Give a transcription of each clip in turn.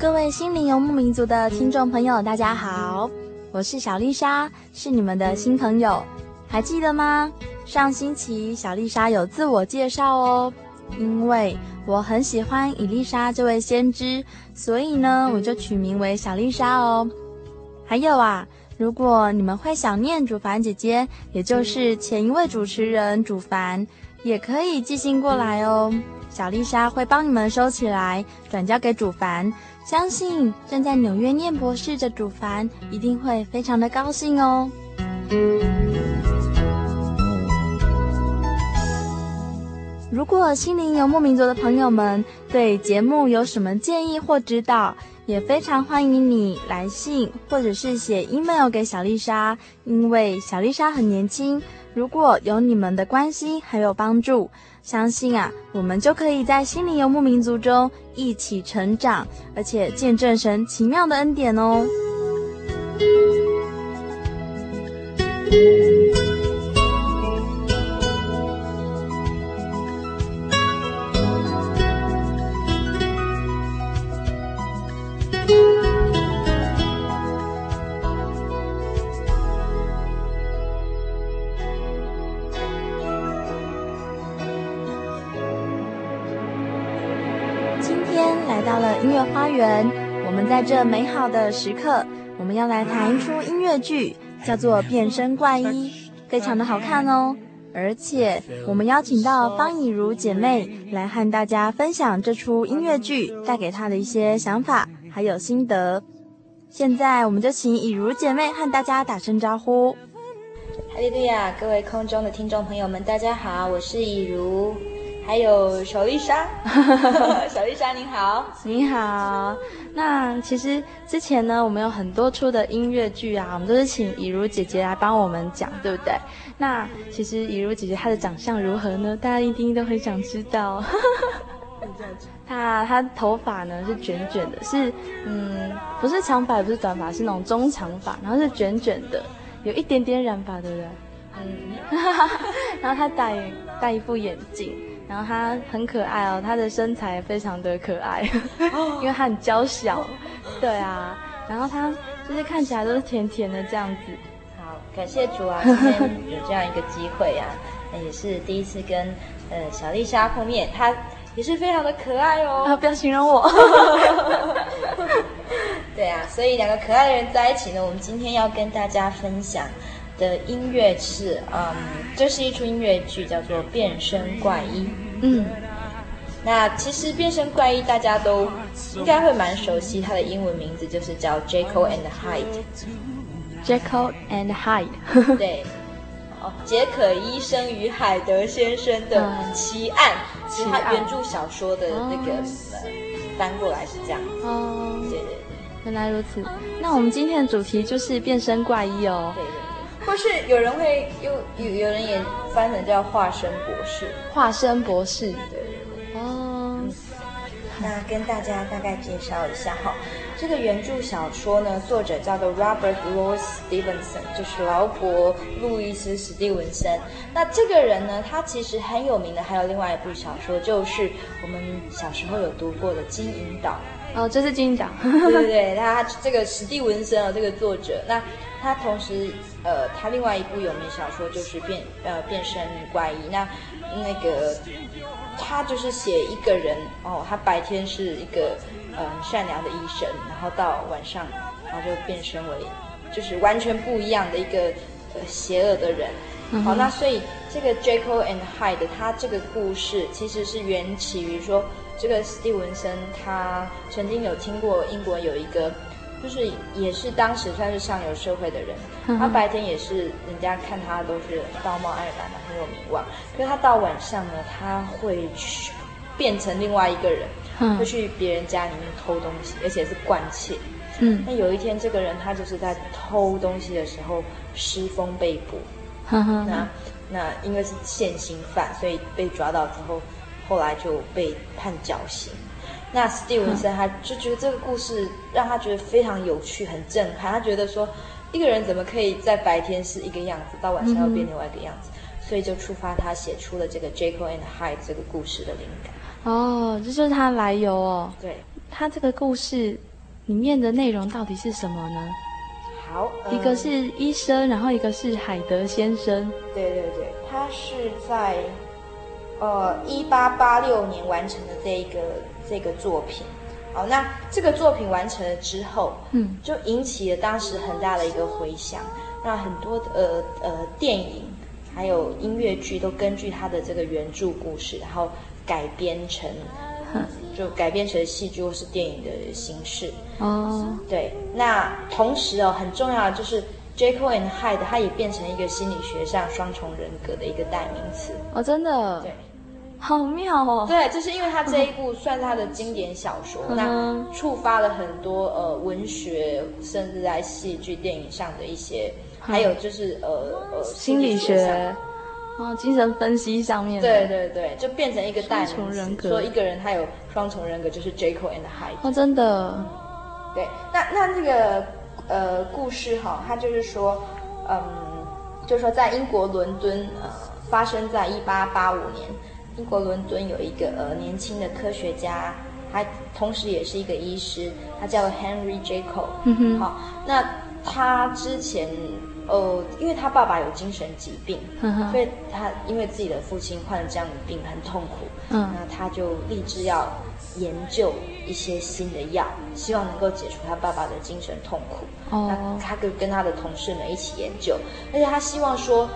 各位心灵游牧民族的听众朋友，大家好，我是小丽莎，是你们的新朋友。还记得吗？上星期小丽莎有自我介绍哦，因为我很喜欢以丽莎这位先知，所以呢，我就取名为小丽莎哦。还有啊，如果你们会想念主凡姐姐，也就是前一位主持人主凡，也可以寄信过来哦，小丽莎会帮你们收起来，转交给主凡。相信正在纽约念博士的主凡一定会非常的高兴哦。如果心灵游牧民族的朋友们对节目有什么建议或指导，也非常欢迎你来信或者是写 email 给小丽莎，因为小丽莎很年轻，如果有你们的关心还有帮助，相信啊，我们就可以在心灵游牧民族中一起成长，而且见证神奇妙的恩典哦。我们在这美好的时刻，我们要来谈一出音乐剧，叫做《变身怪医》，非常的好看哦。而且我们邀请到方以如姐妹来和大家分享这出音乐剧带给她的一些想法还有心得。现在我们就请以如姐妹和大家打声招呼。哈利路亚，各位空中的听众朋友们，大家好，我是以如。还有小丽莎，小丽莎你好，你好。那其实之前呢，我们有很多出的音乐剧啊，我们都是请以如姐姐来帮我们讲，对不对？那其实以如姐姐她的长相如何呢？大家一定都很想知道。她头发呢是卷卷的，是不是长发也不是短发，是那种中长发，然后是卷卷的，有一点点染发，对不对？然后她戴一副眼镜。然后她很可爱哦，她的身材非常的可爱，因为她很娇小，对啊。然后她就是看起来都是甜甜的这样子。好，感谢主啊，今天有这样一个机会啊，也是第一次跟小丽莎碰面，她也是非常的可爱哦。不要形容我。对啊，所以两个可爱的人在一起呢，我们今天要跟大家分享的音乐是，这是一出音乐剧，叫做《变身怪医》。那其实《变身怪医》大家都应该会蛮熟悉，它的英文名字就是叫 Jekyll and Hyde。Jekyll and Hyde。对，杰克医生与海德先生的奇案，其实它原著小说的那个翻过来是这样。哦，对对对，原来如此。那我们今天的主题就是变身怪医哦。对对。或是有人会有人也翻成叫化身博士，化身博士，对。那跟大家大概介绍一下哈，这个原著小说呢，作者叫做 Robert Louis Stevenson， 就是劳勃·路易斯·史蒂文森。那这个人呢，他其实很有名的还有另外一部小说，就是我们小时候有读过的《金银岛》。哦，这是金银岛。对对对，他这个史蒂文森啊，这个作者，那他同时他另外一部有名小说就是变身怪医。那个他就是写一个人哦，他白天是一个善良的医生，然后到晚上，然后就变身为就是完全不一样的一个邪恶的人。好，那所以这个 Jekyll and Hyde 他这个故事其实是源起于说，这个史蒂文森他曾经有听过英国有一个，就是也是当时算是上流社会的人，他白天也是人家看他都是道貌岸然的，很有名望，可是他到晚上呢，他会去变成另外一个人，会去别人家里面偷东西，而且是惯窃。那有一天这个人他就是在偷东西的时候失风被捕。那因为是现行犯，所以被抓到之后，后来就被判绞刑。那史蒂文森他就觉得这个故事让他觉得非常有趣，很震撼。他觉得说，一个人怎么可以在白天是一个样子，到晚上又变另外一个样子？所以就触发他写出了这个《Jekyll and Hyde》这个故事的灵感。哦，这就是他来由哦。对，他这个故事里面的内容到底是什么呢？好，一个是医生，然后一个是海德先生。对对对，他是在1886年完成的这个作品。好，那这个作品完成了之后，就引起了当时很大的一个回响。那很多电影还有音乐剧都根据他的这个原著故事，然后改编成戏剧或是电影的形式。哦，对，那同时哦，很重要的就是Jekyll and Hyde 它也变成一个心理学上双重人格的一个代名词。哦，真的，对，好妙哦。对，就是因为它这一部算是它的经典小说，那触发了很多文学，甚至在戏剧、电影上的一些，还有就是心理学。哦，精神分析上面。对对对，就变成一个代名词，说一个人他有双重人格，就是 Jekyll and Hyde。 哦，真的。对，那这个故事哈，它就是说，就是说在英国伦敦，发生在1885年，英国伦敦有一个年轻的科学家，他同时也是一个医师，他叫 Henry Jekyll。好，那他之前因为他爸爸有精神疾病，所以他因为自己的父亲患了这样的病，很痛苦。那他就立志要研究一些新的药，希望能够解除他爸爸的精神痛苦。那他就跟他的同事们一起研究，而且他希望说，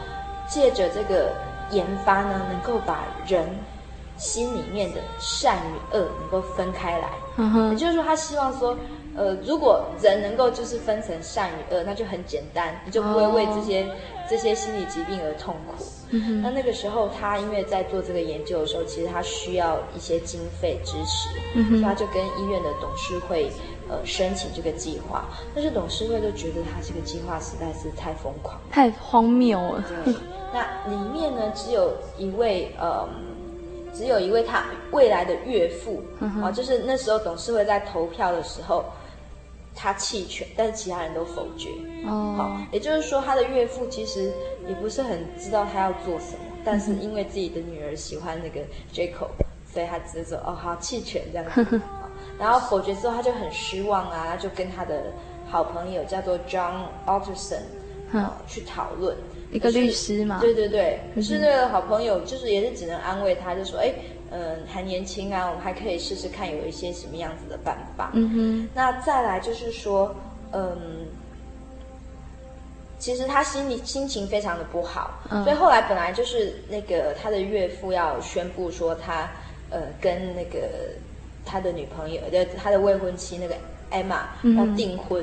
借着这个研发呢，能够把人心里面的善与恶能够分开来。也就是说，他希望说，如果人能够就是分成善与恶，那就很简单，你就不会为这些心理疾病而痛苦。那个时候他因为在做这个研究的时候，其实他需要一些经费支持，所以他就跟医院的董事会申请这个计划。但是董事会就觉得他这个计划实在是太疯狂、太荒谬了。对，那里面呢只有一位他未来的岳父，就是那时候董事会在投票的时候，他弃权，但是其他人都否决。好，也就是说他的岳父其实也不是很知道他要做什么，但是因为自己的女儿喜欢那个 Jekyll， 所以他只是说哦好，弃权这样子。然后否决之后他就很失望啊，他就跟他的好朋友叫做 John Utterson 去讨论。一个律师嘛，对对对。可是这个好朋友就是也是只能安慰他，就说还年轻啊，我们还可以试试看有一些什么样子的办法。那再来就是说，其实他心情非常的不好，所以后来本来就是那个他的岳父要宣布说他跟那个他的女朋友，他的未婚妻那个 Emma 要订婚，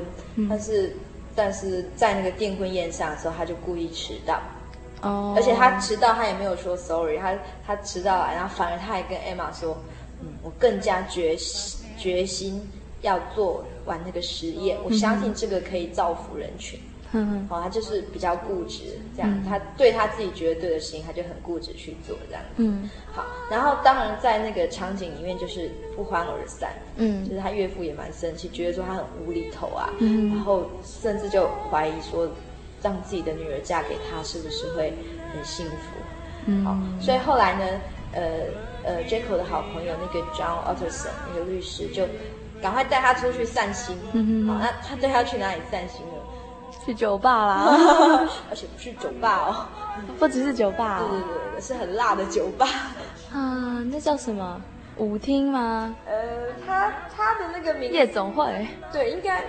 但是在那个订婚宴上的时候，他就故意迟到。而且他迟到，他也没有说 sorry， 他迟到了，然后反而他还跟 Emma 说，我更加决心要做完那个实验，我相信这个可以造福人群。嗯，好、哦，他就是比较固执，这样，他对他自己觉得对的事情，他就很固执去做，这样，嗯，好，然后当然在那个场景里面就是不欢而散，嗯，就是他岳父也蛮生气，觉得说他很无厘头啊，嗯，然后甚至就怀疑说，让自己的女儿嫁给他是不是会很幸福，嗯，好，所以后来呢，Jekyll 的好朋友那个 John Utterson 那个律师就赶快带他出去散心，嗯，好，那他带他去哪里散心呢？去酒吧啦，而且不是酒吧哦，不只是酒吧、哦，对对对，是很辣的酒吧啊，那叫什么舞厅吗？他的那个名字夜总会，对，应该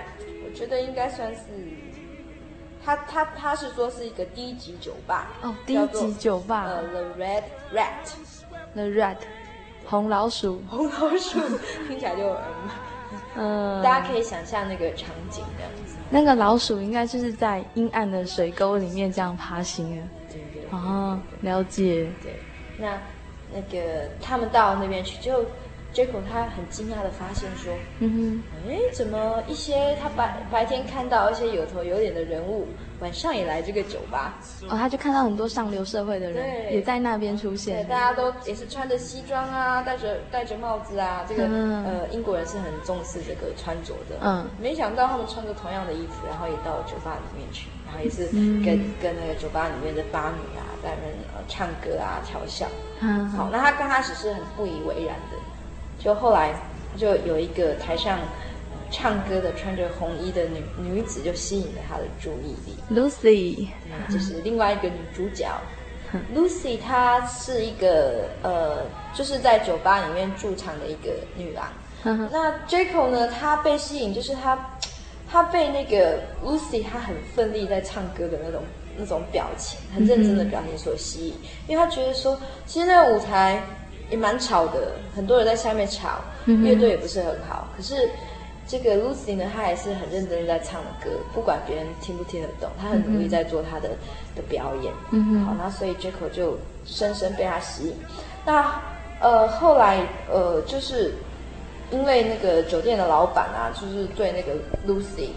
我觉得应该算是，他是说是一个低级酒吧哦，低级酒吧，The Red Rat，The Rat， 红老鼠，红老鼠听起来就大家可以想象那个场景这样子。那个老鼠应该就是在阴暗的水沟里面这样爬行的。对对。哦，了解。对，那个他们到那边去，就 Jekyll 他很惊讶的发现说，嗯哼，哎，怎么一些他白天看到一些有头有脸的人物，晚上也来这个酒吧？哦，他就看到很多上流社会的人也在那边出现。对，大家都也是穿着西装啊，戴着帽子啊，这个、英国人是很重视这个穿着的。嗯，没想到他们穿着同样的衣服，然后也到了酒吧里面去，然后也是跟那个酒吧里面的巴女啊，在那边唱歌啊，调笑。嗯，好，那他刚开始是很不以为然的，就后来就有一个台上唱歌的穿着红衣的女子就吸引了他的注意力。Lucy， 就是另外一个女主角。Lucy 她是一个就是在酒吧里面驻场的一个女郎。那 Jekyll 呢，她被吸引，就是她被那个 Lucy 她很奋力在唱歌的那种表情，很认真的表情所吸引，因为她觉得说，其实那个舞台也蛮吵的，很多人在下面吵，乐队也不是很好，可是。这个 Lucy 呢，她也是很认真在唱歌，不管别人听不听得懂，她很努力在做她的表演。嗯，好，那所以 Jekyll 就深深被她吸引。那后来就是因为那个酒店的老板啊，就是对那个 Lucy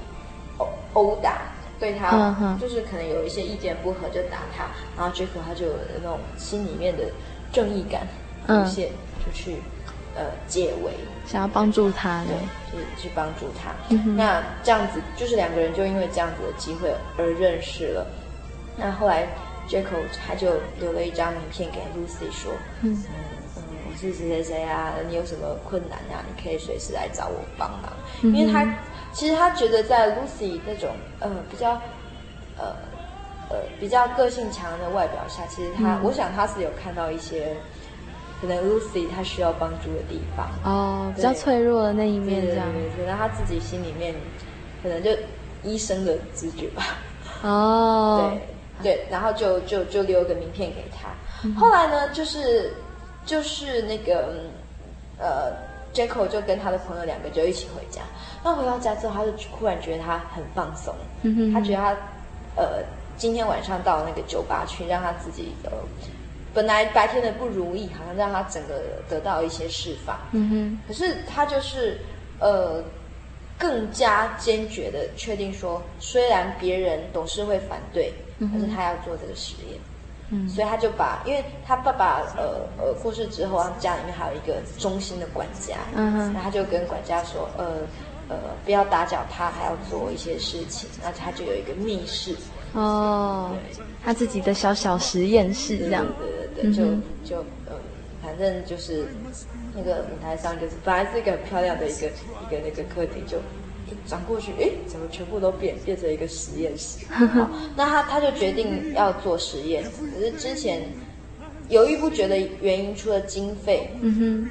殴打，对她、就是可能有一些意见不合就打她，然后 Jekyll 他就有那种心里面的正义感出现，就去。解围，想要帮助他，对，就是去帮助他、那这样子就是两个人就因为这样子的机会而认识了。那后来 Jekyll 他就留了一张名片给 Lucy 说，我是谁谁谁啊，你有什么困难啊，你可以随时来找我帮忙、因为他其实他觉得在 Lucy 那种比较个性强的外表下，其实他、我想他是有看到一些可能 Lucy 她需要帮助的地方哦，比较脆弱的那一面这样，然后她自己心里面可能就医生的直觉吧，哦，对对，然后就留个名片给她、后来呢，就是那个Jekyll 就跟他的朋友两个就一起回家。那回到家之后，他就忽然觉得他很放松，他觉得他今天晚上到那个酒吧去，让他自己本来白天的不如意，好像让他整个得到一些释放。可是他就是更加坚决的确定说，虽然别人总是会反对，但是他要做这个实验。所以他就把，因为他爸爸过世之后，他家里面还有一个忠心的管家，然后他就跟管家说，不要打搅他，还要做一些事情。那他就有一个密室。哦，他自己的小实验室这样，对对对，反正就是那个舞台上，就是本来是一个很漂亮的一个那个客厅，就转过去，哎，怎么全部都变成一个实验室？好，那他就决定要做实验，可是之前犹豫不决的原因，除了经费，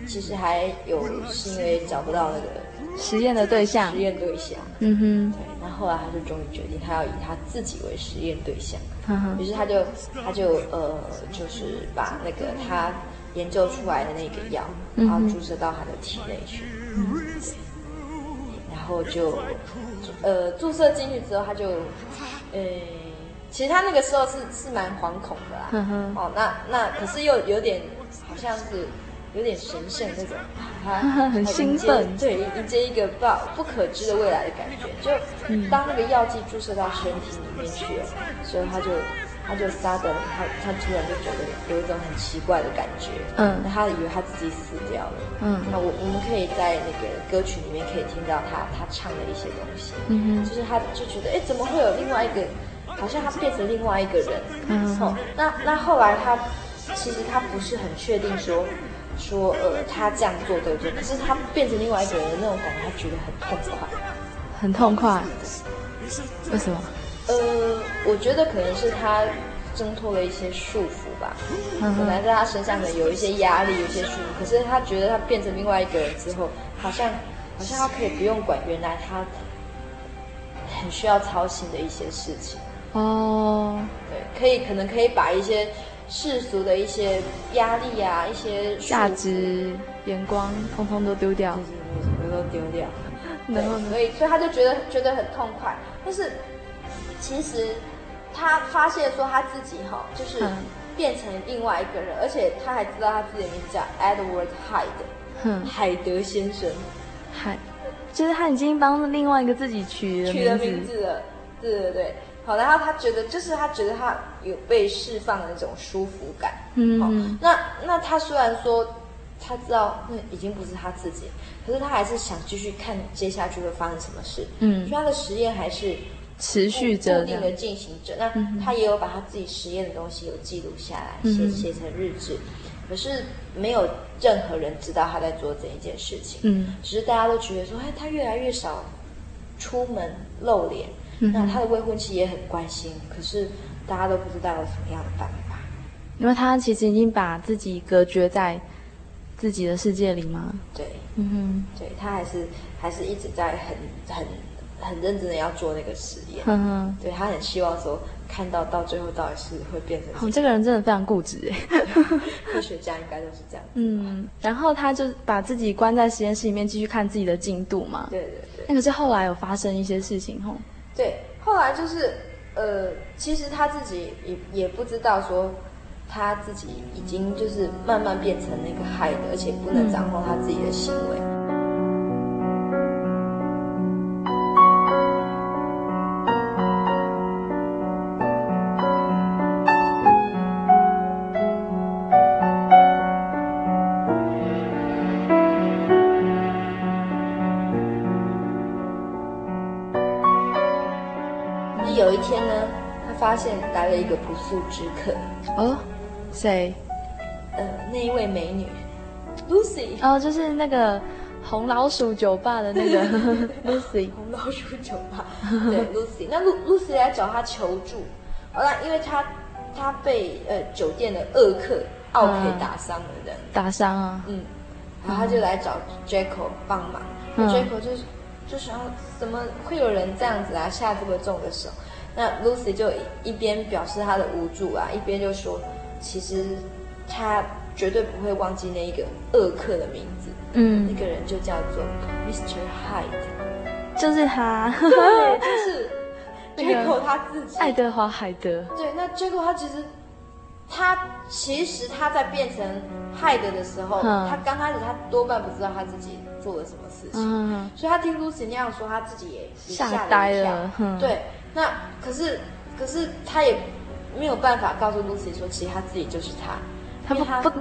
其实还有是因为找不到那个。实验对象，对，那后来他就终于决定，他要以他自己为实验对象，于是他就就是把那个他研究出来的那个药，然后注射到他的体内去，然后就注射进去之后，他就其实他那个时候是蛮惶恐的啦，哦，那可是又有点好像是有点神圣那种，很兴奋，对，迎接一个不可知的未来的感觉。就当那个药剂注射到身体里面去了，所以他就撒的，他突然就觉得有一种很奇怪的感觉，他以为他自己死掉了，那我们可以在那个歌曲里面可以听到他唱的一些东西，就是他就觉得，哎，怎么会有另外一个，好像他变成另外一个人，那后来他其实他不是很确定说他这样做对不对，可是他变成另外一个人的那种感觉，他觉得很痛快，很痛快，为什么？我觉得可能是他挣脱了一些束缚吧，本来在他身上可能有一些压力，有一些束缚，可是他觉得他变成另外一个人之后，好像他可以不用管原来他很需要操心的一些事情。哦，对，可能可以把一些世俗的一些压力啊，一些价值、眼光，通通都丢掉，对，都丢掉。然后，所以他就觉得很痛快，但是。其实他发现说他自己就是变成另外一个人，而且他还知道他自己的名字叫 Edward Hyde， 海德先生，就是他已经帮另外一个自己取了名字了，对对对。好，然后他觉得就是他觉得他有被释放的那种舒服感，那他虽然说他知道那已经不是他自己，可是他还是想继续看接下去会发生什么事，所以他的实验还是。持续着固定的进行着，那他也有把他自己实验的东西有记录下来，写成日志，可是没有任何人知道他在做这一件事情，只是大家都觉得说，哎，他越来越少出门露脸，那他的未婚妻也很关心，可是大家都不知道有什么样的办法，因为他其实已经把自己隔绝在自己的世界里嘛，对，对，他还是一直在很认真的要做那个实验，对，他很希望说看到最后到底是会变成什么。这个人真的非常固执哎，科学家应该都是这样子。然后他就把自己关在实验室里面继续看自己的进度嘛。对对对。那可是后来有发生一些事情吼。对，后来就是其实他自己也不知道说他自己已经就是慢慢变成那个害的，而且不能掌控他自己的行为。发现来了一个不速之客哦，谁？那一位美女 Lucy 哦，就是那个红老鼠酒吧的那个Lucy， 红老鼠酒吧，对 Lucy。那 Lucy 来找他求助，因为他被酒店的恶客奥克打伤了人，打伤啊，然后他就来找 Jekyll 帮忙，Jekyll 就是怎么会有人这样子啊，下这么重的手。那 Lucy 就一边表示她的无助啊，一边就说，其实她绝对不会忘记那一个恶客的名字，那个人就叫做 Mr. Hyde， 就是他，对，就是Jekyll他自己，爱德华·海德。对，那Jekyll他其实在变成Hyde的时候，他刚开始他多半不知道他自己做了什么事情，所以他听 Lucy 那样说，他自己也吓呆了，对。那可是他也没有办法告诉 Lucy 说，其实他自己就是他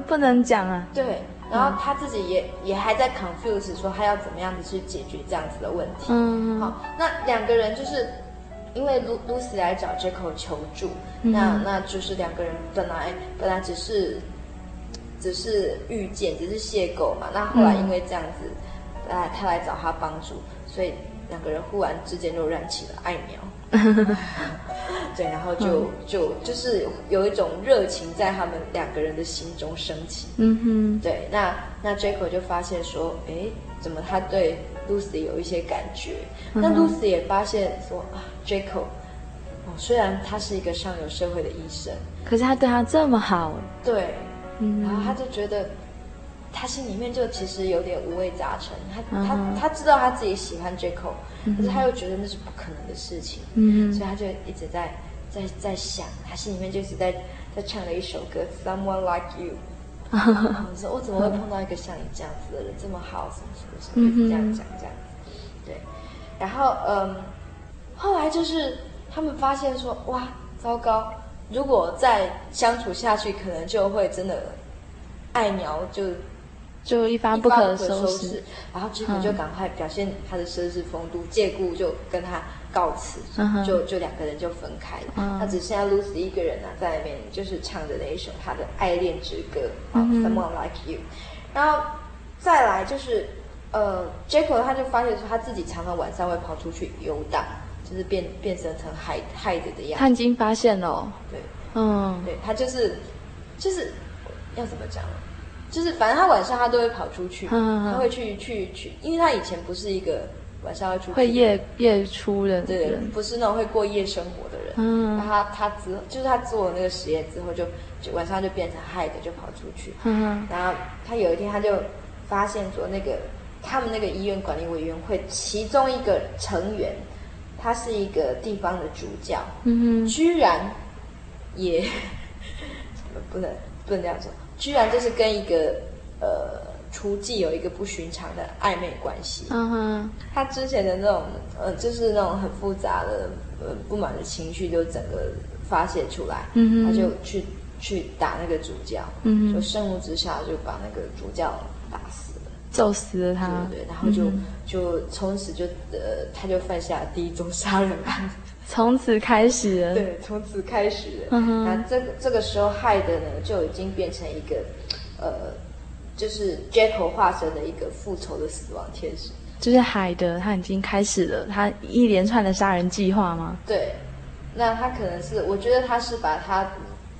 不能讲啊。对，然后他自己也还在 confuse 说他要怎么样子去解决这样子的问题。好，那两个人就是因为 Lucy 来找 Jekyll 求助，那就是两个人本来只是遇见，只是邂逅嘛。那后来因为这样子，他来找他帮助，所以两个人忽然之间就燃起了爱苗。对，然后就是有一种热情在他们两个人的心中升起。对，那 Jekyll 就发现说，哎，怎么他对 Lucy 有一些感觉？那 Lucy 也发现说，Jekyll， 虽然他是一个上流社会的医生，可是他对他这么好。对，然后他就觉得，他心里面就其实有点五味杂陈，他知道他自己喜欢 Jekyll， 可是他又觉得那是不可能的事情，所以他就一直在想，他心里面就一直在唱了一首歌 Someone Like You，我说我怎么会碰到一个像你这样子的人，这么好，什么什么什么，就是这样讲这样子。对，然后后来就是他们发现说，哇，糟糕，如果再相处下去，可能就会真的爱苗就一发不可收拾。然后结果就赶快表现他的绅士风度，借故就跟他告辞，就两个人就分开了。那只剩下 Lucy 一个人啊，在那边就是唱着那一首他的爱恋之歌，Someone Like You。然后再来就是Jekyll 他就发现说他自己常常晚上会跑出去游荡，就是变成Hyde的样子。他已经发现了哦。对，对，他就是要怎么讲？就是反正他晚上他都会跑出去，他会去，因为他以前不是一个晚上会夜出的人，对，不是那种会过夜生活的人。然后他做了那个实验之后就晚上就变成Hyde就跑出去。然后他有一天他就发现说那个他们那个医院管理委员会其中一个成员，他是一个地方的主教，居然也不能这样说。居然就是跟一个厨妓有一个不寻常的暧昧关系。他之前的那种就是那种很复杂的不满的情绪就整个发泄出来。他就去打那个主教，就盛怒之下就把那个主教打死了，揍死了他。对，然后就从此就他就犯下第一宗杀人案。从此开始了，对，从此开始了。那这个时候Hyde呢，就已经变成一个，就是 Jekyll 化身的一个复仇的死亡天使。就是Hyde他已经开始了他一连串的杀人计划吗？对，那他可能是，我觉得他是把他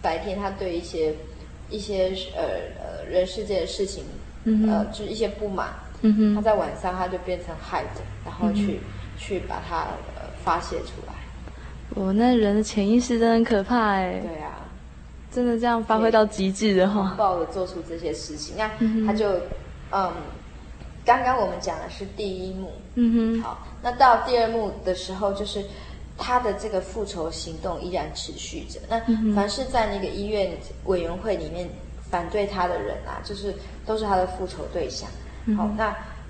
白天他对一些人世界的事情，就是一些不满，他在晚上他就变成Hyde，然后去把它发泄出来。我那人的潜意识真的很可怕哎。对啊，真的这样发挥到极致的话，暴的做出这些事情。那他就刚刚我们讲的是第一幕。好，那到第二幕的时候，就是他的这个复仇行动依然持续着。那凡是在那个医院委员会里面反对他的人啊，就是都是他的复仇对象。好，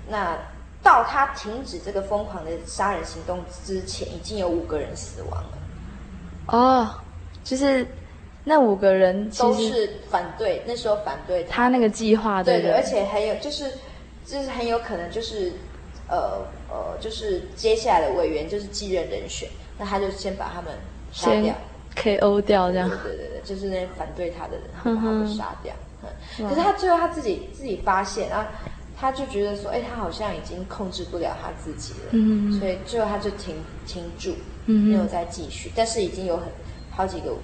那到他停止这个疯狂的杀人行动之前，已经有5个人死亡了。哦，就是那5个人都是那时候反对他那个计划的人。对，而且还有就是很有可能就是接下来的委员就是继任人选，那他就先把他们杀掉，先 KO 掉这样。对，就是那些反对他的人，把他们杀掉。可是他最后他自己发现啊。他就觉得说，他好像已经控制不了他自己了，所以最后他就停住，没有再继续。但是已经有好几个，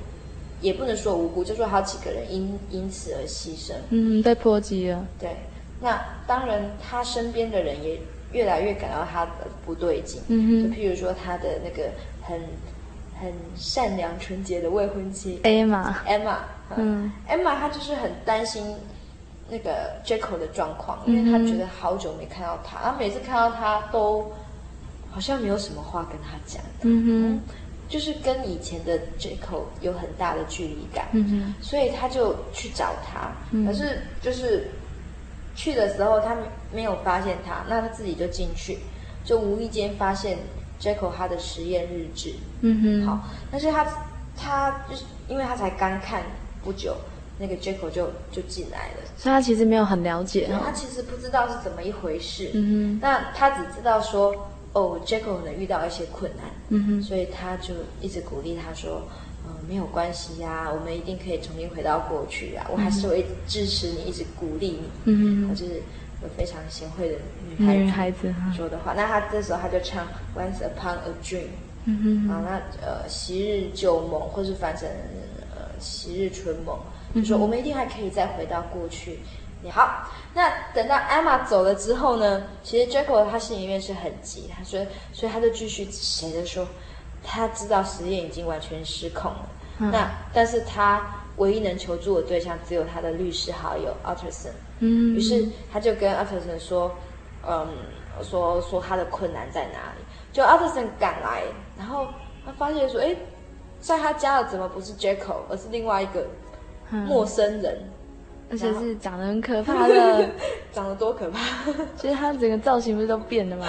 也不能说无辜，就说好几个人因此而牺牲，被波及了。对，那当然他身边的人也越来越感到他的不对劲，就譬如说他的那个很善良纯洁的未婚妻 Emma， Emma 她就是很担心那个 Jekyll 的状况，因为他觉得好久没看到他，他每次看到他都好像没有什么话跟他讲，就是跟以前的 Jekyll 有很大的距离感，所以他就去找他，可是就是去的时候他没有发现他，那他自己就进去，就无意间发现 Jekyll 他的实验日志，好，但是他就是因为他才刚看不久。那个 Jekyll 就进来了，所以他其实没有很了解，他其实不知道是怎么一回事。那他只知道说，Jekyll 可能遇到一些困难，所以他就一直鼓励他说，没有关系呀，我们一定可以重新回到过去啊，我还是会支持你，一直鼓励你。我就是有非常贤惠的女孩子说的话。那他这时候他就唱 Once Upon a Dream， 啊，那昔日旧梦，或是翻成昔日春梦。就说我们一定还可以再回到过去。好，那等到 Emma 走了之后呢，其实 Jekyll 他心里面是很急，他说，所以他就继续写着说，他知道实验已经完全失控了。但是他唯一能求助的对象只有他的律师好友 Utterson。于是他就跟 Utterson 说，说他的困难在哪里。就 Utterson 赶来，然后他发现说，在他家的怎么不是 Jekyll， 而是另外一个陌生人，而且是长得很可怕的。长得多可怕？就是他整个造型不是都变了吗？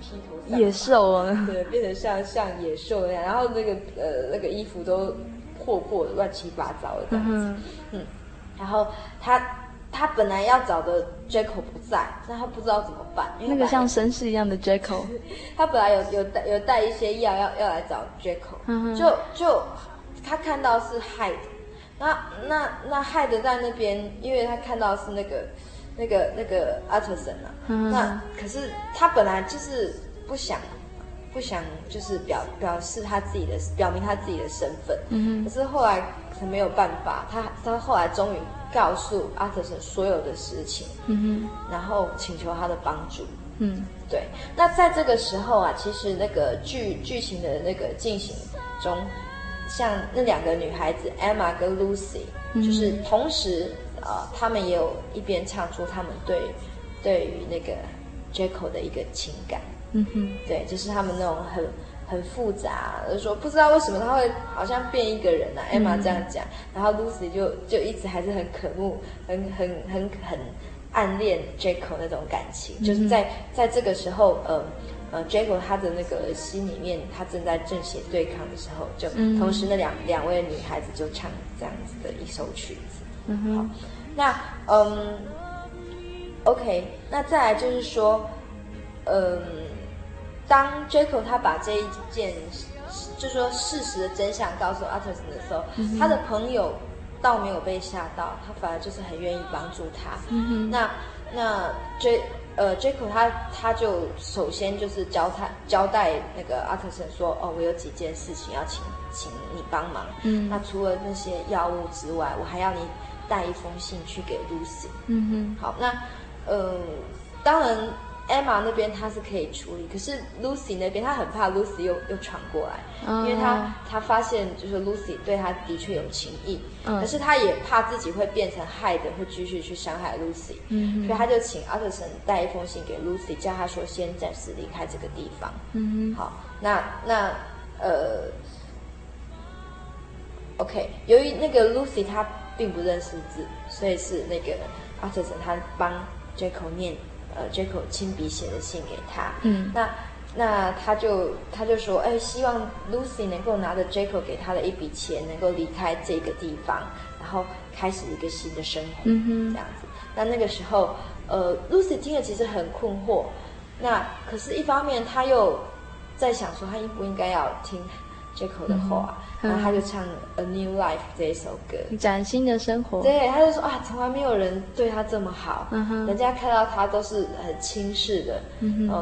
披头野兽啊，对，变成像野兽那样，然后那个衣服都破破的、乱七八糟的这样子。嗯，然后他本来要找的 Jekyll 不在，那他不知道怎么办。因为那个像绅士一样的 Jekyll， 他本来有带一些药要来找 Jekyll，就他看到是 Hyde， 那 Hyde 在那边，因为他看到是那个 Utterson 啊，那可是他本来就是不想就是表明他自己的身份，可是后来没有办法，他后来终于告诉阿特森所有的事情，然后请求他的帮助。嗯，对。那在这个时候啊，其实那个剧情的那个进行中，像那两个女孩子 Emma 跟 Lucy，就是同时他们也有一边唱出他们对于那个 Jekyll 的一个情感。嗯哼，对，就是他们那种很复杂，就是说不知道为什么他会好像变一个人啊， Emma 这样讲，然后 Lucy 就一直还是很渴慕、很暗恋 Jekyll 那种感情，就是在这个时候，Jekyll 他的那个心里面，他正邪对抗的时候，就同时那两位女孩子就唱这样子的一首曲子。嗯，好，那OK， 那再来就是说，当 Jekyll 他把这一件，就说事实的真相告诉 Utterson 的时候，他的朋友倒没有被吓到，他反而就是很愿意帮助他。那 Jekyll 他就首先就是交代那个 Utterson 说，哦，我有几件事情要请你帮忙。那除了那些药物之外，我还要你带一封信去给 Lucy。好，那当然。Emma 那边她是可以处理，可是 Lucy 那边她很怕 Lucy 又闯过来，因为她发现就是 Lucy 对她的确有情意，可是她也怕自己会变成害的，会继续去伤害 Lucy，所以她就请 Utterson 带一封信给 Lucy， 叫她说先暂时离开这个地方。好，那OK， 由于那个 Lucy 她并不认识字，所以是那个 Utterson 他帮 Jekyll 念。Jekyll 亲笔写的信给他，那他就说，哎，希望 Lucy 能够拿着 Jekyll 给他的一笔钱，能够离开这个地方，然后开始一个新的生活，这样子。那个时候，Lucy 听了其实很困惑，那可是一方面他又在想说，他应不应该要听 Jekyll 的话，然后他就唱《A New Life》这一首歌，崭新的生活。对，他就说啊，从来没有人对他这么好，人家看到他都是很轻视的，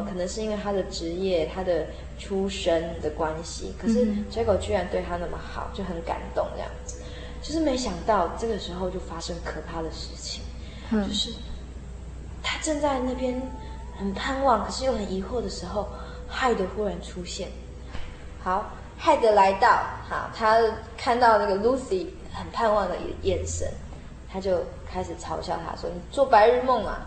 可能是因为他的职业、他的出身的关系。可是 Jekyll 居然对他那么好，就很感动这样子。就是没想到这个时候就发生可怕的事情，就是他正在那边很盼望，可是又很疑惑的时候，Hyde忽然出现。好。害得来到，好，他看到那个 Lucy 很盼望的眼神，他就开始嘲笑他说：“你做白日梦啊！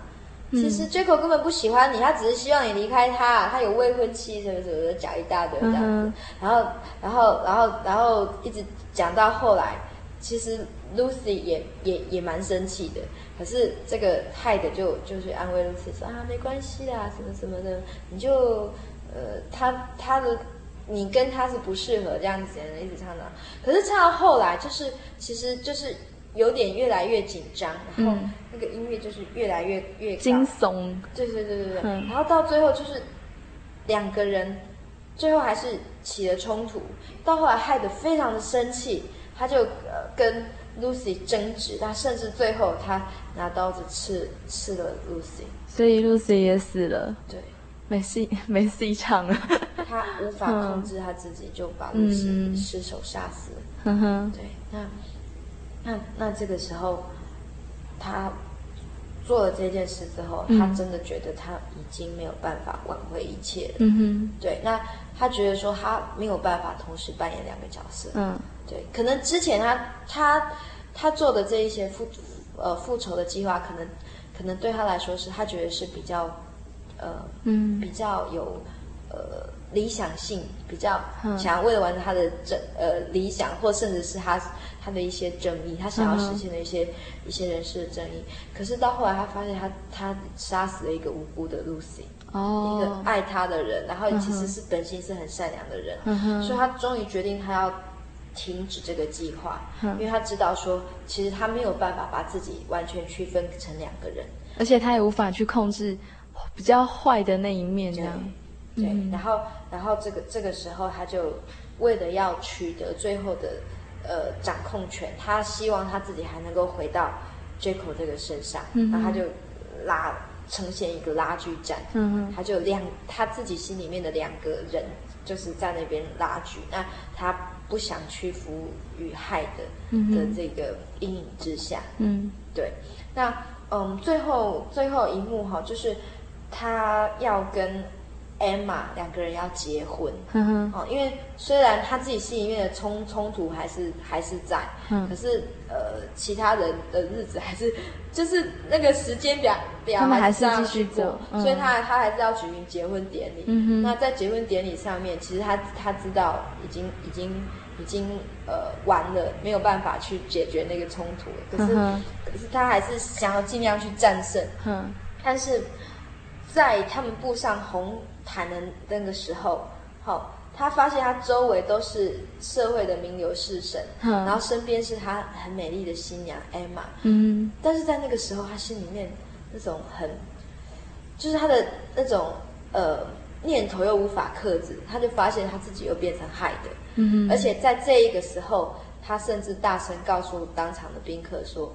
其实 Jekyll 根本不喜欢你，他只是希望你离开他，他有未婚妻什么什么的，讲一大堆这样子。然后一直讲到后来，其实 Lucy 也蛮生气的。可是这个害的就去安慰 Lucy 说啊，没关系啦，什么什么的，你就他的。”你跟他是不适合这样子，一直唱到，可是唱到后来就是，其实就是有点越来越紧张，然后那个音乐就是越来越惊悚，对，然后到最后就是两个人最后还是起了冲突，到后来害得非常的生气，他就跟 Lucy 争执，但甚至最后他拿刀子刺了 Lucy， 所以 Lucy 也死了，对。没戏唱了，他无法控制他自己，就把露西失手杀死了。对，那这个时候，他做了这件事之后，他真的觉得他已经没有办法挽回一切了。对，那他觉得说他没有办法同时扮演两个角色。对，可能之前他做的这一些复仇的计划，可能对他来说是他觉得是比较。比较有理想性，比较想要为了完成他的理想，或甚至是他的一些正义，他想要实现的一些人士的正义。可是到后来，他发现他杀死了一个无辜的 Lucy，一个爱他的人，然后其实是本性是很善良的人，所以他终于决定他要停止这个计划，因为他知道说，其实他没有办法把自己完全区分成两个人，而且他也无法去控制比较坏的那一面，这样。对，然后这个时候，他就为了要取得最后的掌控权，他希望他自己还能够回到 Jekyll 这个身上，然后他就呈现一个拉锯战，他就有他自己心里面的两个人，就是在那边拉锯。那他不想屈服于害的这个阴影之下，对。那最后一幕哈，就是他要跟 Emma 两个人要结婚，因为虽然他自己心里面的冲突还是在，可是其他人的日子还是就是那个时间表他们还是继续走，所以他还是要举行结婚典礼。那在结婚典礼上面，其实他知道已经完了，没有办法去解决那个冲突了，可是他还是想要尽量去战胜，但是在他们步上红毯的那个时候，他发现他周围都是社会的名流士绅，然后身边是他很美丽的新娘 Emma，但是在那个时候，他心里面那种就是他的那种念头又无法克制，他就发现他自己又变成害的，而且在这一个时候，他甚至大声告诉当场的宾客说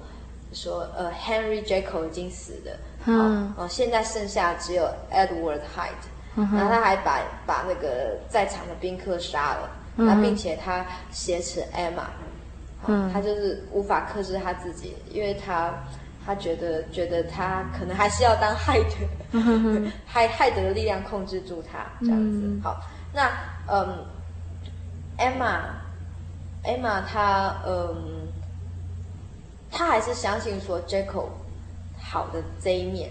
Henry Jekyll 已经死了，现在剩下只有 Edward Hyde，然后他还把那个在场的宾客杀了，那并且他挟持 Emma，他就是无法克制他自己，因为他觉得他可能还是要当害的，害得的力量控制住他这样子。好，那Emma 他他还是相信说 Jekyll 好的这一面，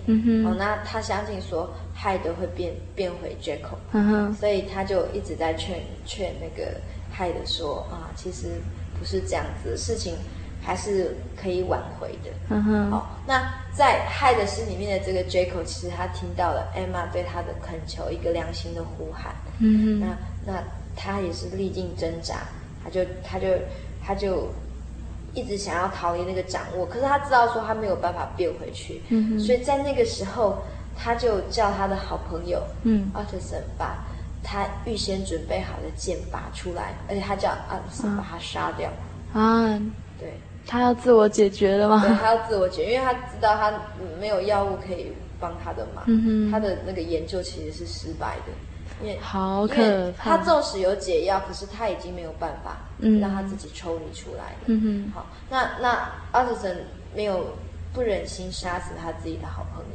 那他相信说Hyde 会变回 Jekyll，所以他就一直在劝那个 Hyde 说啊，其实不是这样子，事情还是可以挽回的。那在 Hyde 心里面的这个 Jekyll， 其实他听到了 Emma 对他的恳求，一个良心的呼喊，那他也是历尽挣扎，他就一直想要逃离那个掌握，可是他知道说他没有办法变回去，所以在那个时候，他就叫他的好朋友Utterson 把他预先准备好的剑拔出来，而且他叫 Utterson 把他杀掉。对，他要自我解决了吗？对，他要自我解决，因为他知道他没有药物可以帮他的忙，他的那个研究其实是失败的。好可怕！他纵使有解药，可是他已经没有办法让他自己抽离出来了。好，那 Utterson 不忍心杀死他自己的好朋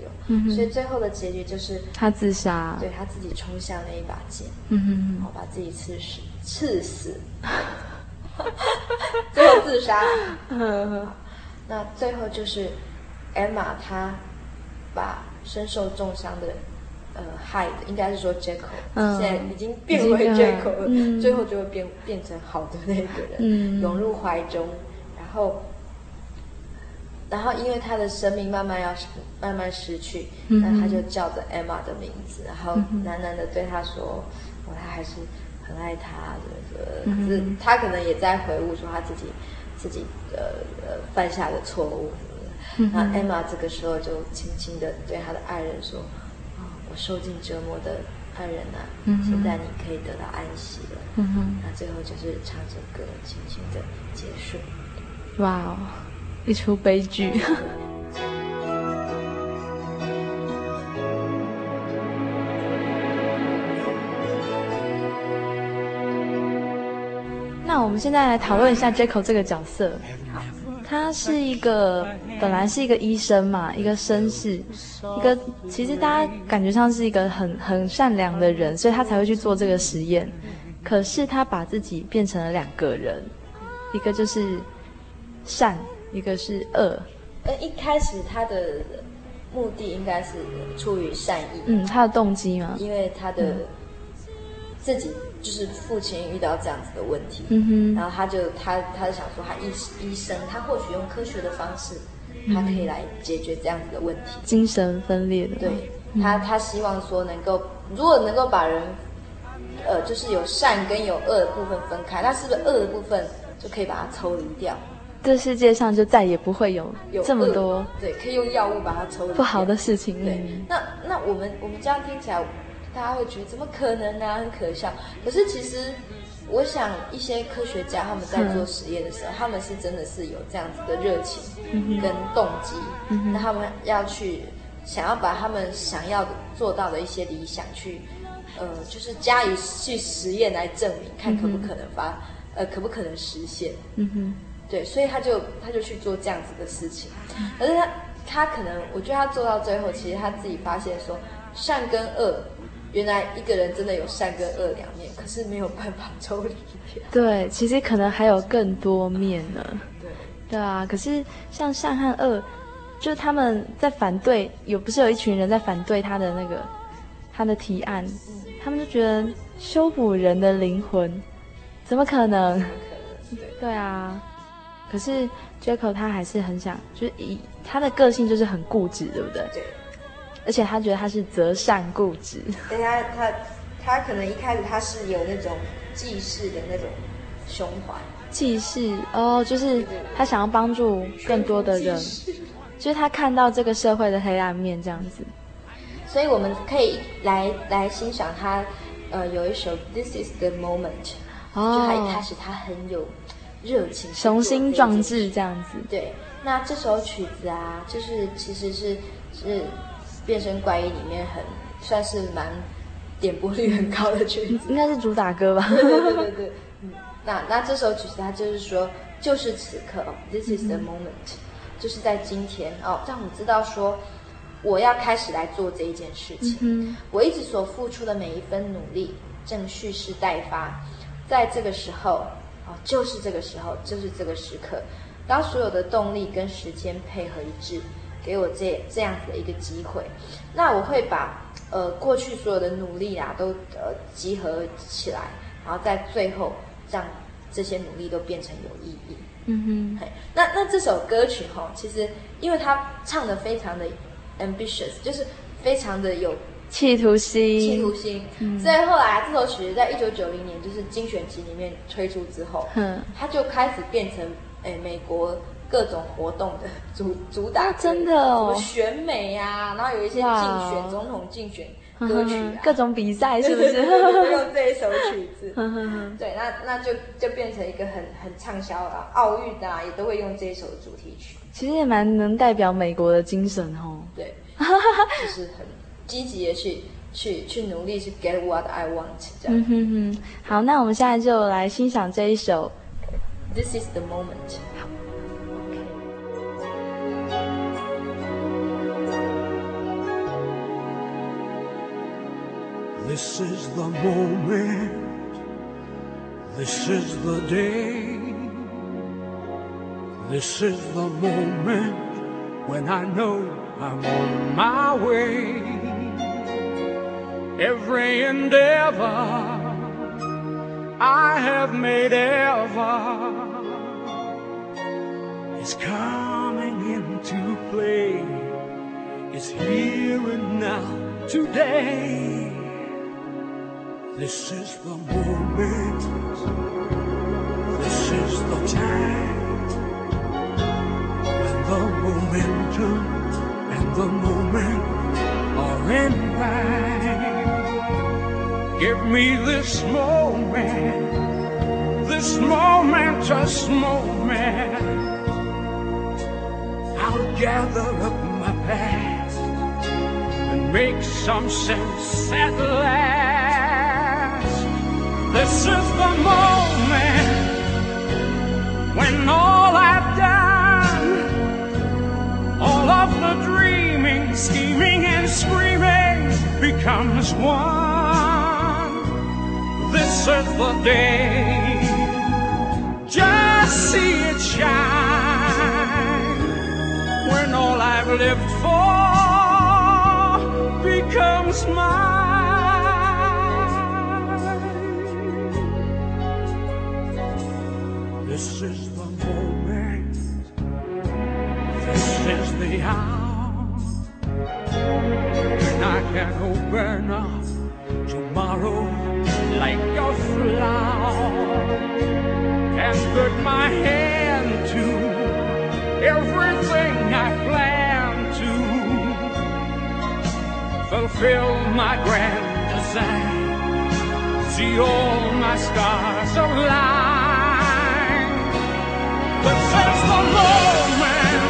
友，所以最后的结局就是他自杀。对，他自己冲向那一把剑，然后把自己刺死，最后自杀。那最后就是 Emma 她把身受重伤的Hyde， 应该是说 Jekyll，现在已经变回 Jekyll 了，最后就会变成好的那个人，涌入怀中，然后因为他的生命慢慢失去，那他就叫着 Emma 的名字，然后喃喃的对他说，他还是很爱他的，可是他可能也在回悟说他自己犯下的错误什么的。那 Emma 这个时候就轻轻的对他的爱人说，受尽折磨的爱人啊，现在你可以得到安息了。那最后就是唱着歌，轻轻的结束。哇哦，一出悲剧。那我们现在来讨论一下 Jekyll 这个角色。他是本来是一个医生嘛，一个绅士，其实大家感觉上是一个很善良的人，所以他才会去做这个实验。可是他把自己变成了两个人，一个就是善，一个是恶。一开始他的目的应该是出于善意，他的动机嘛，因为他的自己就是父亲遇到这样子的问题，嗯哼，然后他就想说他医生，他或许用科学的方式，他可以来解决这样子的问题。精神分裂的，对，他希望说能够，如果能够把人，就是有善跟有恶的部分分开，那是不是恶的部分就可以把它抽离掉？这世界上就再也不会有这么多，对，可以用药物把它抽离掉不好的事情。对，那我们这样听起来，大家会觉得怎么可能呢、啊？很可笑。可是其实，我想一些科学家他们在做实验的时候，他们是真的是有这样子的热情跟动机，那他们要去想要把他们想要做到的一些理想去，就是加以去实验来证明，看可不可能可不可能实现。嗯哼，对，所以他就去做这样子的事情，而是他可能我觉得他做到最后，其实他自己发现说善跟恶。原来一个人真的有善跟恶两面，可是没有办法抽离掉。对，其实可能还有更多面呢。对啊，可是像善和恶，就他们在反对，不是有一群人在反对他的那个他的提案，他们就觉得修补人的灵魂，怎么可能？对啊，可是 Jekyll 他还是很想，就是他的个性就是很固执，对不对？对。而且他觉得他是择善固执，但他可能一开始他是有那种济世的那种胸怀，济世哦，就是他想要帮助更多的人，就是他看到这个社会的黑暗面这样子，所以我们可以来欣赏他，有一首 This is the Moment， 哦，就他一开始他很有热情，雄心壮志这样子，对，那这首曲子啊，就是其实是。变身怪医里面算是蛮点播率很高的曲子，应该是主打歌吧？对对对对，那这首曲子它就是说，就是此刻，哦 ，This is the moment， 就是在今天哦，让我知道说我要开始来做这一件事情。我一直所付出的每一分努力正蓄势待发，在这个时候哦，就是这个时候，就是这个时刻，当所有的动力跟时间配合一致。给我这样子的一个机会，那我会把过去所有的努力啊都集合起来，然后在最后让这些努力都变成有意义。嗯哼，那这首歌曲吼，其实因为他唱的非常的 ambitious， 就是非常的有企图心。所以后来这首曲在1990年就是精选集里面推出之后，它就开始变成美国。各种活动的主打歌，真的哦，什么选美啊，然后有一些竞选总统竞选歌曲、啊，各种比赛是不是？用这一首曲子，对，那就变成一个很畅销啊，奥运啊也都会用这一首主题曲，其实也蛮能代表美国的精神哦。对，就是很积极的去努力去 get what I want 这样。好，那我们现在就来欣赏这一首 This is the Moment。This is the moment, this is the day, this is the moment when I know I'm on my way. Every endeavor I have made ever is coming into play, is here and now today.This is the moment, this is the time, when the momentum and the moment are in rhyme. Give me this moment, just moment, I'll gather up my past and make some sense at last.This is the moment when all I've done, all of the dreaming, scheming and screaming becomes one. This is the day, just see it shine, when all I've lived for becomes mine. This is the moment. This is the hour. And I can open up tomorrow like a flower and put my hand to everything I plan to fulfill my grand design. See all my stars align. But since the moment,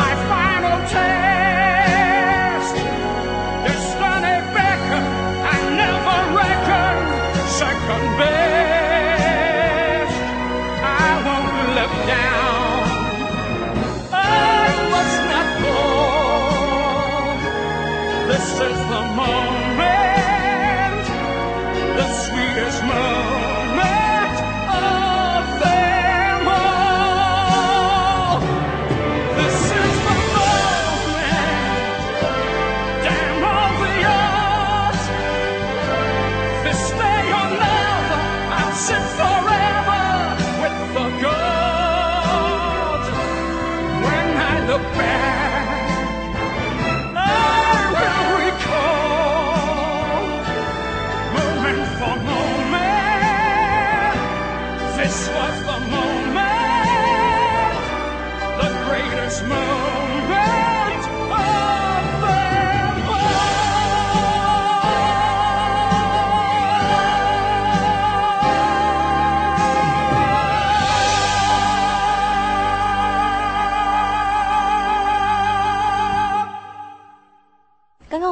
my final test, destiny beckon, I never reckon second best. I won't look down, I was not born. This is the moment, the sweetest moment.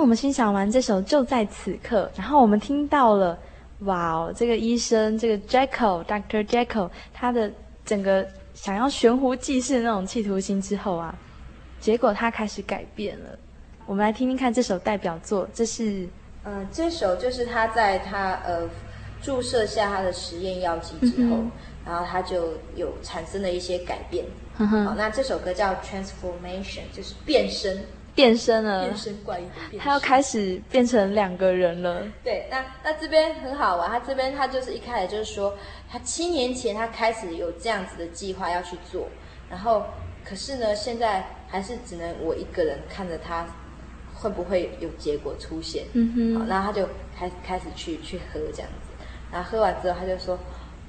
我们欣赏完这首《就在此刻》，然后我们听到了，哇哦，这个医生，这个 Jekyll，Dr. Jekyll， 他的整个想要悬壶济世的那种企图心之后啊，结果他开始改变了。我们来听听看这首代表作，这是，这首就是他在他注射下他的实验药剂之后，然后他就有产生了一些改变。好，那这首歌叫 Transformation， 就是变身。变身了，变身怪异的变身，他要开始变成两个人了。对，那这边很好玩，他这边他就是一开始就是说，他7年前他开始有这样子的计划要去做，然后可是呢，现在还是只能我一个人看着他会不会有结果出现。嗯哼，好，然后他就开始去喝这样子，然后喝完之后他就说，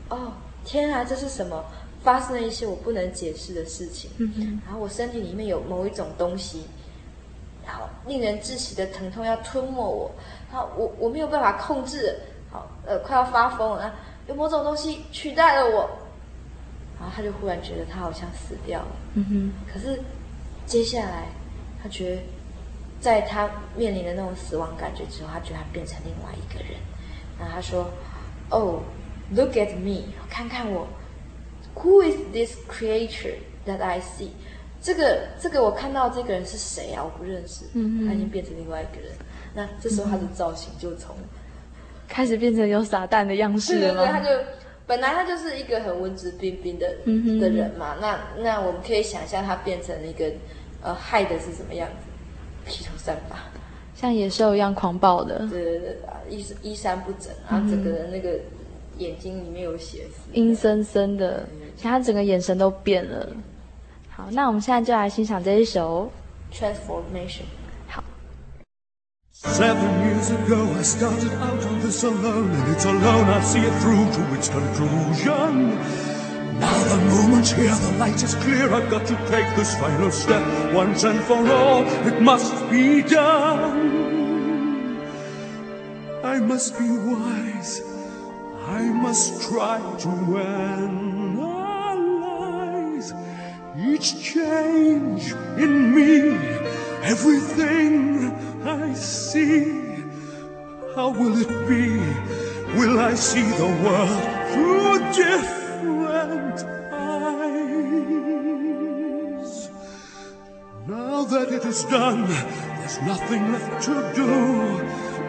哦天啊，这是什么？发生了一些我不能解释的事情。嗯哼，然后我身体里面有某一种东西。好，令人窒息的疼痛要吞没我，然后我没有办法控制，好，快要发疯了，有某种东西取代了我，然后他就忽然觉得他好像死掉了。嗯哼。可是接下来，他觉得在他面临的那种死亡感觉之后，他觉得他变成另外一个人，然后他说 ：“Oh, look at me， 看看我 ，Who is this creature that I see？” 这个我看到这个人是谁啊？我不认识。嗯，他已经变成另外一个人。那这时候他的造型就从开始变成有撒旦的样式了吗？对，他就本来他就是一个很文质彬彬的人嘛。那我们可以想象他变成一个害的是什么样子？披头散发，像野兽一样狂暴的。对对对，衣衫不整，然后整个人那个眼睛里面有血丝，阴森森的，他整个眼神都变了。好，那我们现在就来欣赏这一首 Transformation。好。 7 years ago I started out on this alone, and it's alone I see it through to its conclusion. Now the moment's here, the light is clear, I've got to take this final step once and for all. It must be done. I must be wise, I must try to analyze each change in me, everything I see. How will it be? Will I see the world through different eyes? Now that it is done, there's nothing left to do.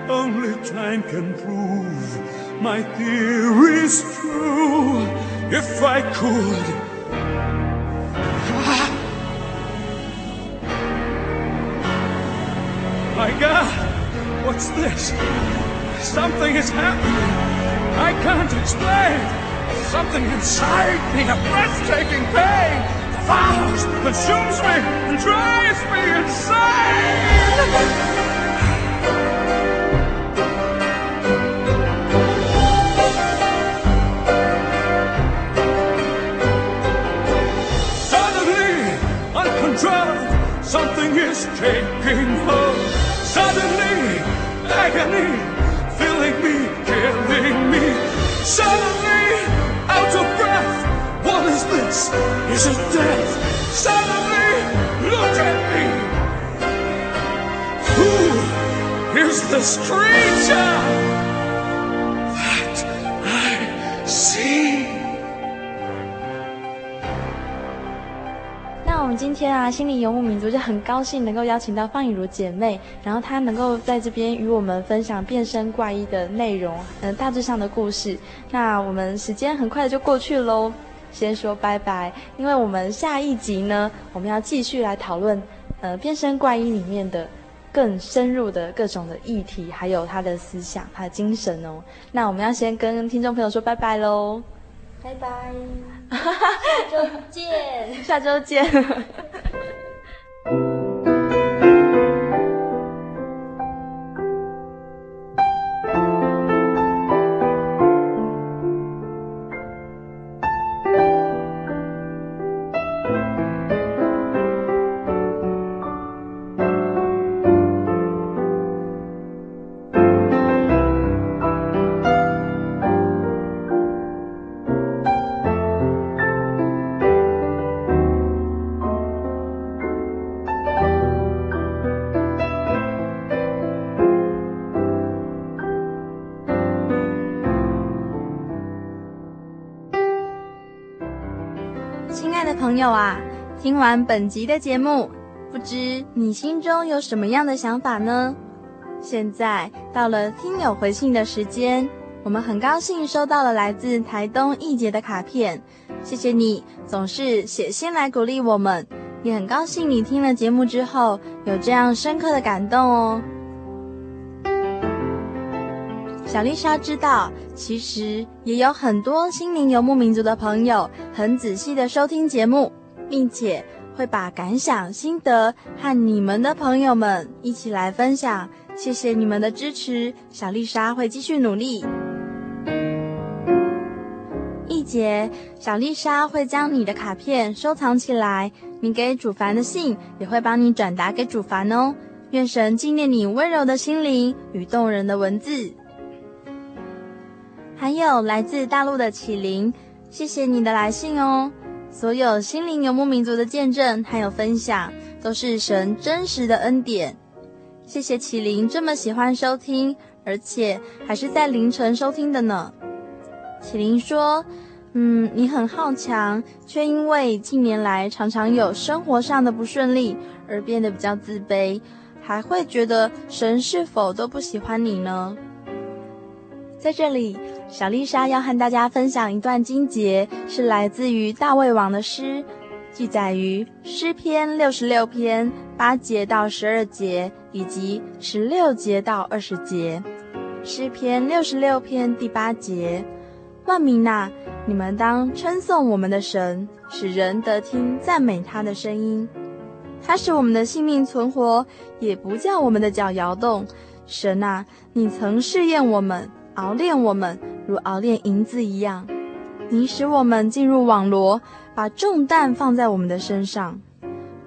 Only time can prove my theory's true. If I could My God, what's this? Something is happening. I can't explain. Something inside me, a breathtaking pain, devours, consumes me, and drives me insane! Something is taking hold. Suddenly, agony filling me, killing me. Suddenly, out of breath. What is this? Is it death? Suddenly, look at me. Who is this creature that I see? 那我们今天啊，心灵游牧民族就很高兴能够邀请到方以如姐妹，然后她能够在这边与我们分享变身怪医的内容，大致上的故事。那我们时间很快的就过去喽，先说拜拜，因为我们下一集呢，我们要继续来讨论，变身怪医里面的更深入的各种的议题，还有她的思想、她的精神哦。那我们要先跟听众朋友说拜拜喽。拜拜，下周见，下周见。朋友啊，听完本集的节目，不知你心中有什么样的想法呢？现在到了听友回信的时间，我们很高兴收到了来自台东易杰的卡片，谢谢你总是写信来鼓励我们，也很高兴你听了节目之后有这样深刻的感动哦。小丽莎知道，其实也有很多心灵游牧民族的朋友很仔细的收听节目，并且会把感想、心得和你们的朋友们一起来分享。谢谢你们的支持，小丽莎会继续努力。一杰，小丽莎会将你的卡片收藏起来，你给主凡的信也会帮你转达给主凡哦。愿神纪念你温柔的心灵与动人的文字。还有来自大陆的启灵，谢谢你的来信哦。所有心灵游牧民族的见证还有分享，都是神真实的恩典。谢谢启灵这么喜欢收听，而且还是在凌晨收听的呢。启灵说，你很好强，却因为近年来常常有生活上的不顺利而变得比较自卑，还会觉得神是否都不喜欢你呢？在这里，小丽莎要和大家分享一段经节，是来自于大卫王的诗，记载于诗篇66篇8节到12节以及16节到20节。诗篇66篇第8节：万民啊，你们当称颂我们的神，使人得听赞美他的声音。他使我们的性命存活，也不叫我们的脚摇动。神啊，你曾试验我们，熬炼我们，如熬炼银子一样。你使我们进入网罗，把重担放在我们的身上。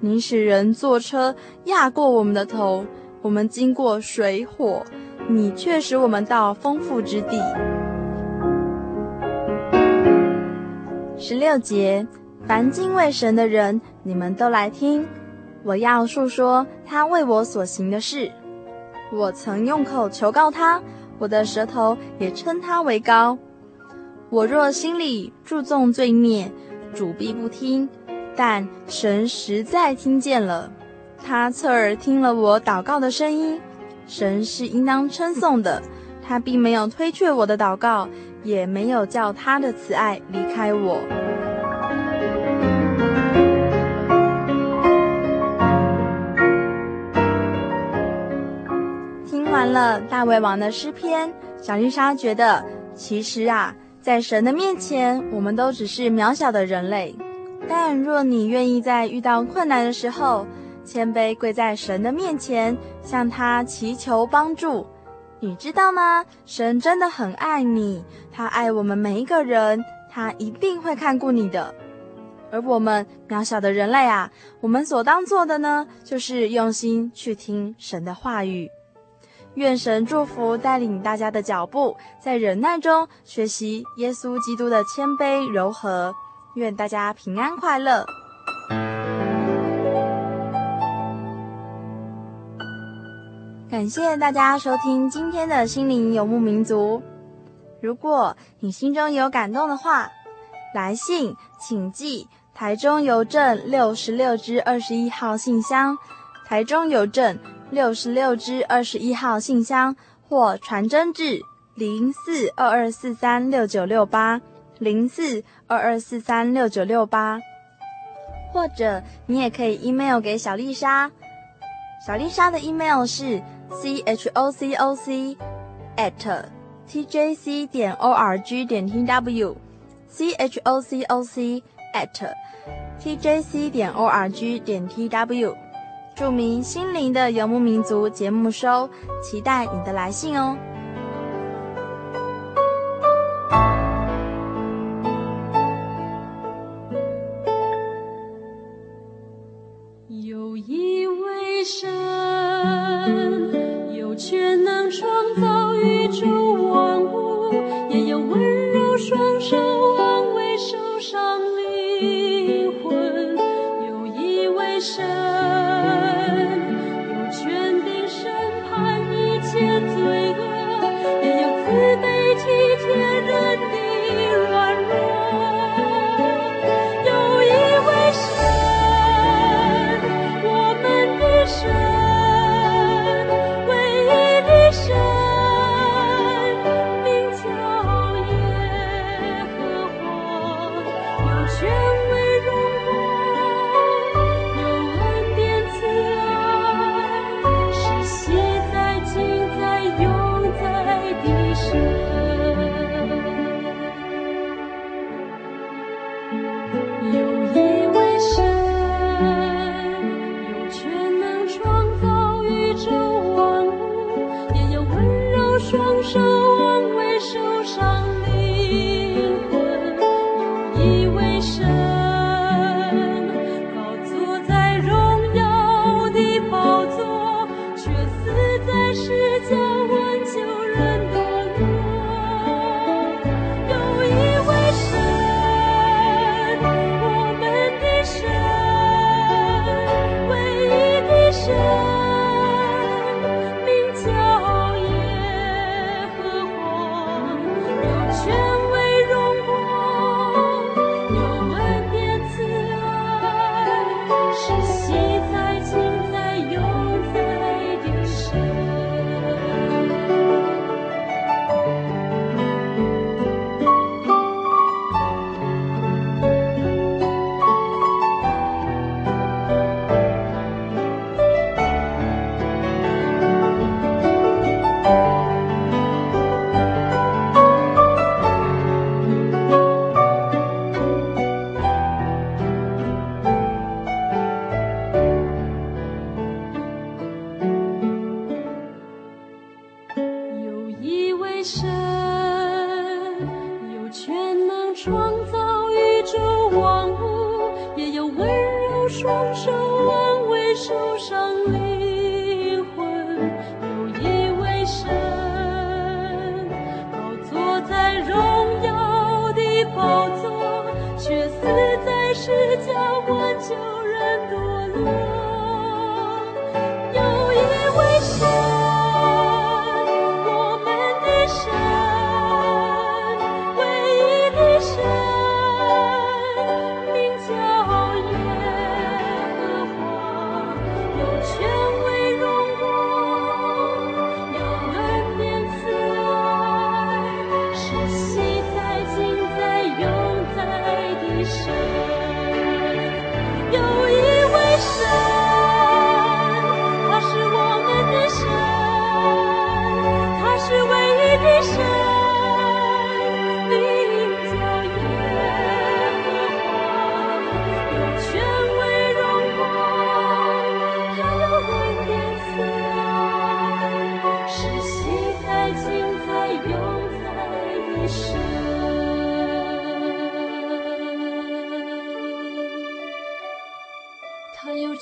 你使人坐车压过我们的头，我们经过水火，你却使我们到丰富之地。16节：凡敬畏神的人，你们都来听，我要述说他为我所行的事。我曾用口求告他，我的舌头也称他为高。我若心里注重罪孽，主必不听，但神实在听见了，他侧耳听了我祷告的声音。神是应当称颂的，他并没有推却我的祷告，也没有叫他的慈爱离开我。听完了大卫王的诗篇，小丽莎觉得，其实啊，在神的面前，我们都只是渺小的人类。但若你愿意在遇到困难的时候，谦卑跪在神的面前，向他祈求帮助，你知道吗？神真的很爱你，他爱我们每一个人，他一定会看顾你的。而我们渺小的人类啊，我们所当做的呢，就是用心去听神的话语。愿神祝福带领大家的脚步，在忍耐中学习耶稣基督的谦卑柔和。愿大家平安快乐。感谢大家收听今天的心灵游牧民族。如果你心中有感动的话，来信请寄台中邮政66-21号信箱，台中邮政66-21号信箱，或传真至0422436968，0422436968，或者你也可以 email 给小丽莎，小丽莎的 email 是 chococ@tjc.org.tw。chococ@tjc.org.tw， 注明心灵的游牧民族节目收，期待你的来信哦。有一位神，有权能创造宇宙万物，也有温柔双手。有一位神。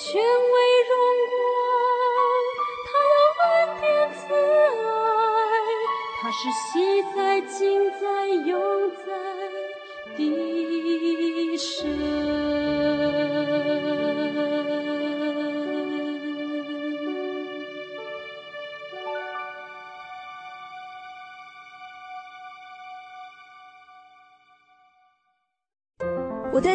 权威荣光，他的恩典慈爱，他是昔在今在永在的神。我对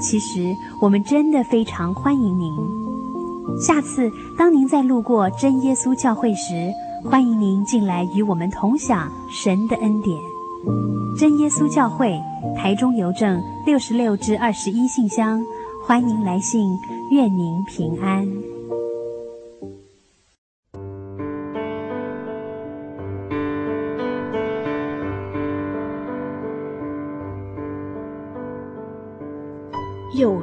其实我们真的非常欢迎您。下次当您在路过真耶稣教会时，欢迎您进来与我们同享神的恩典。真耶稣教会，台中邮政66-21信箱，欢迎来信，愿您平安。有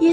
耶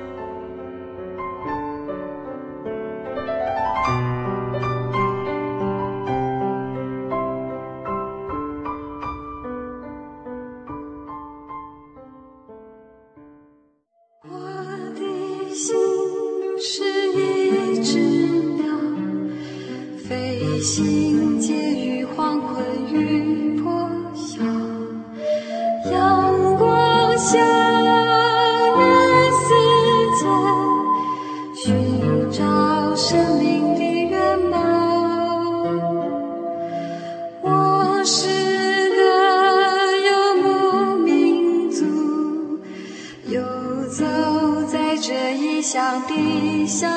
小路，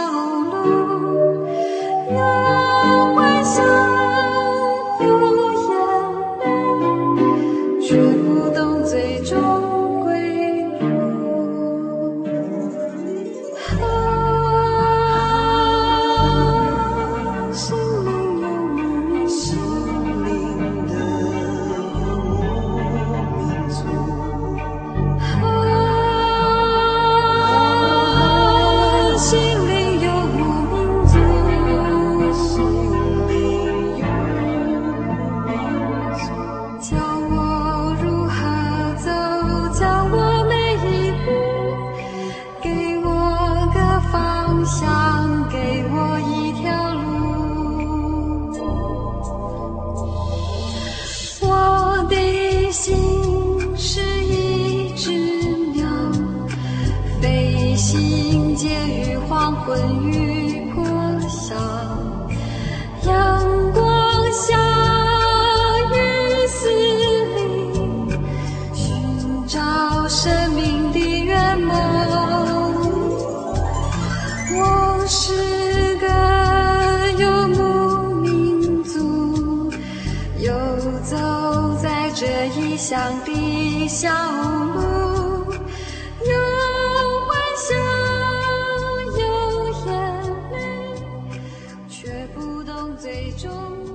让微笑。醉中。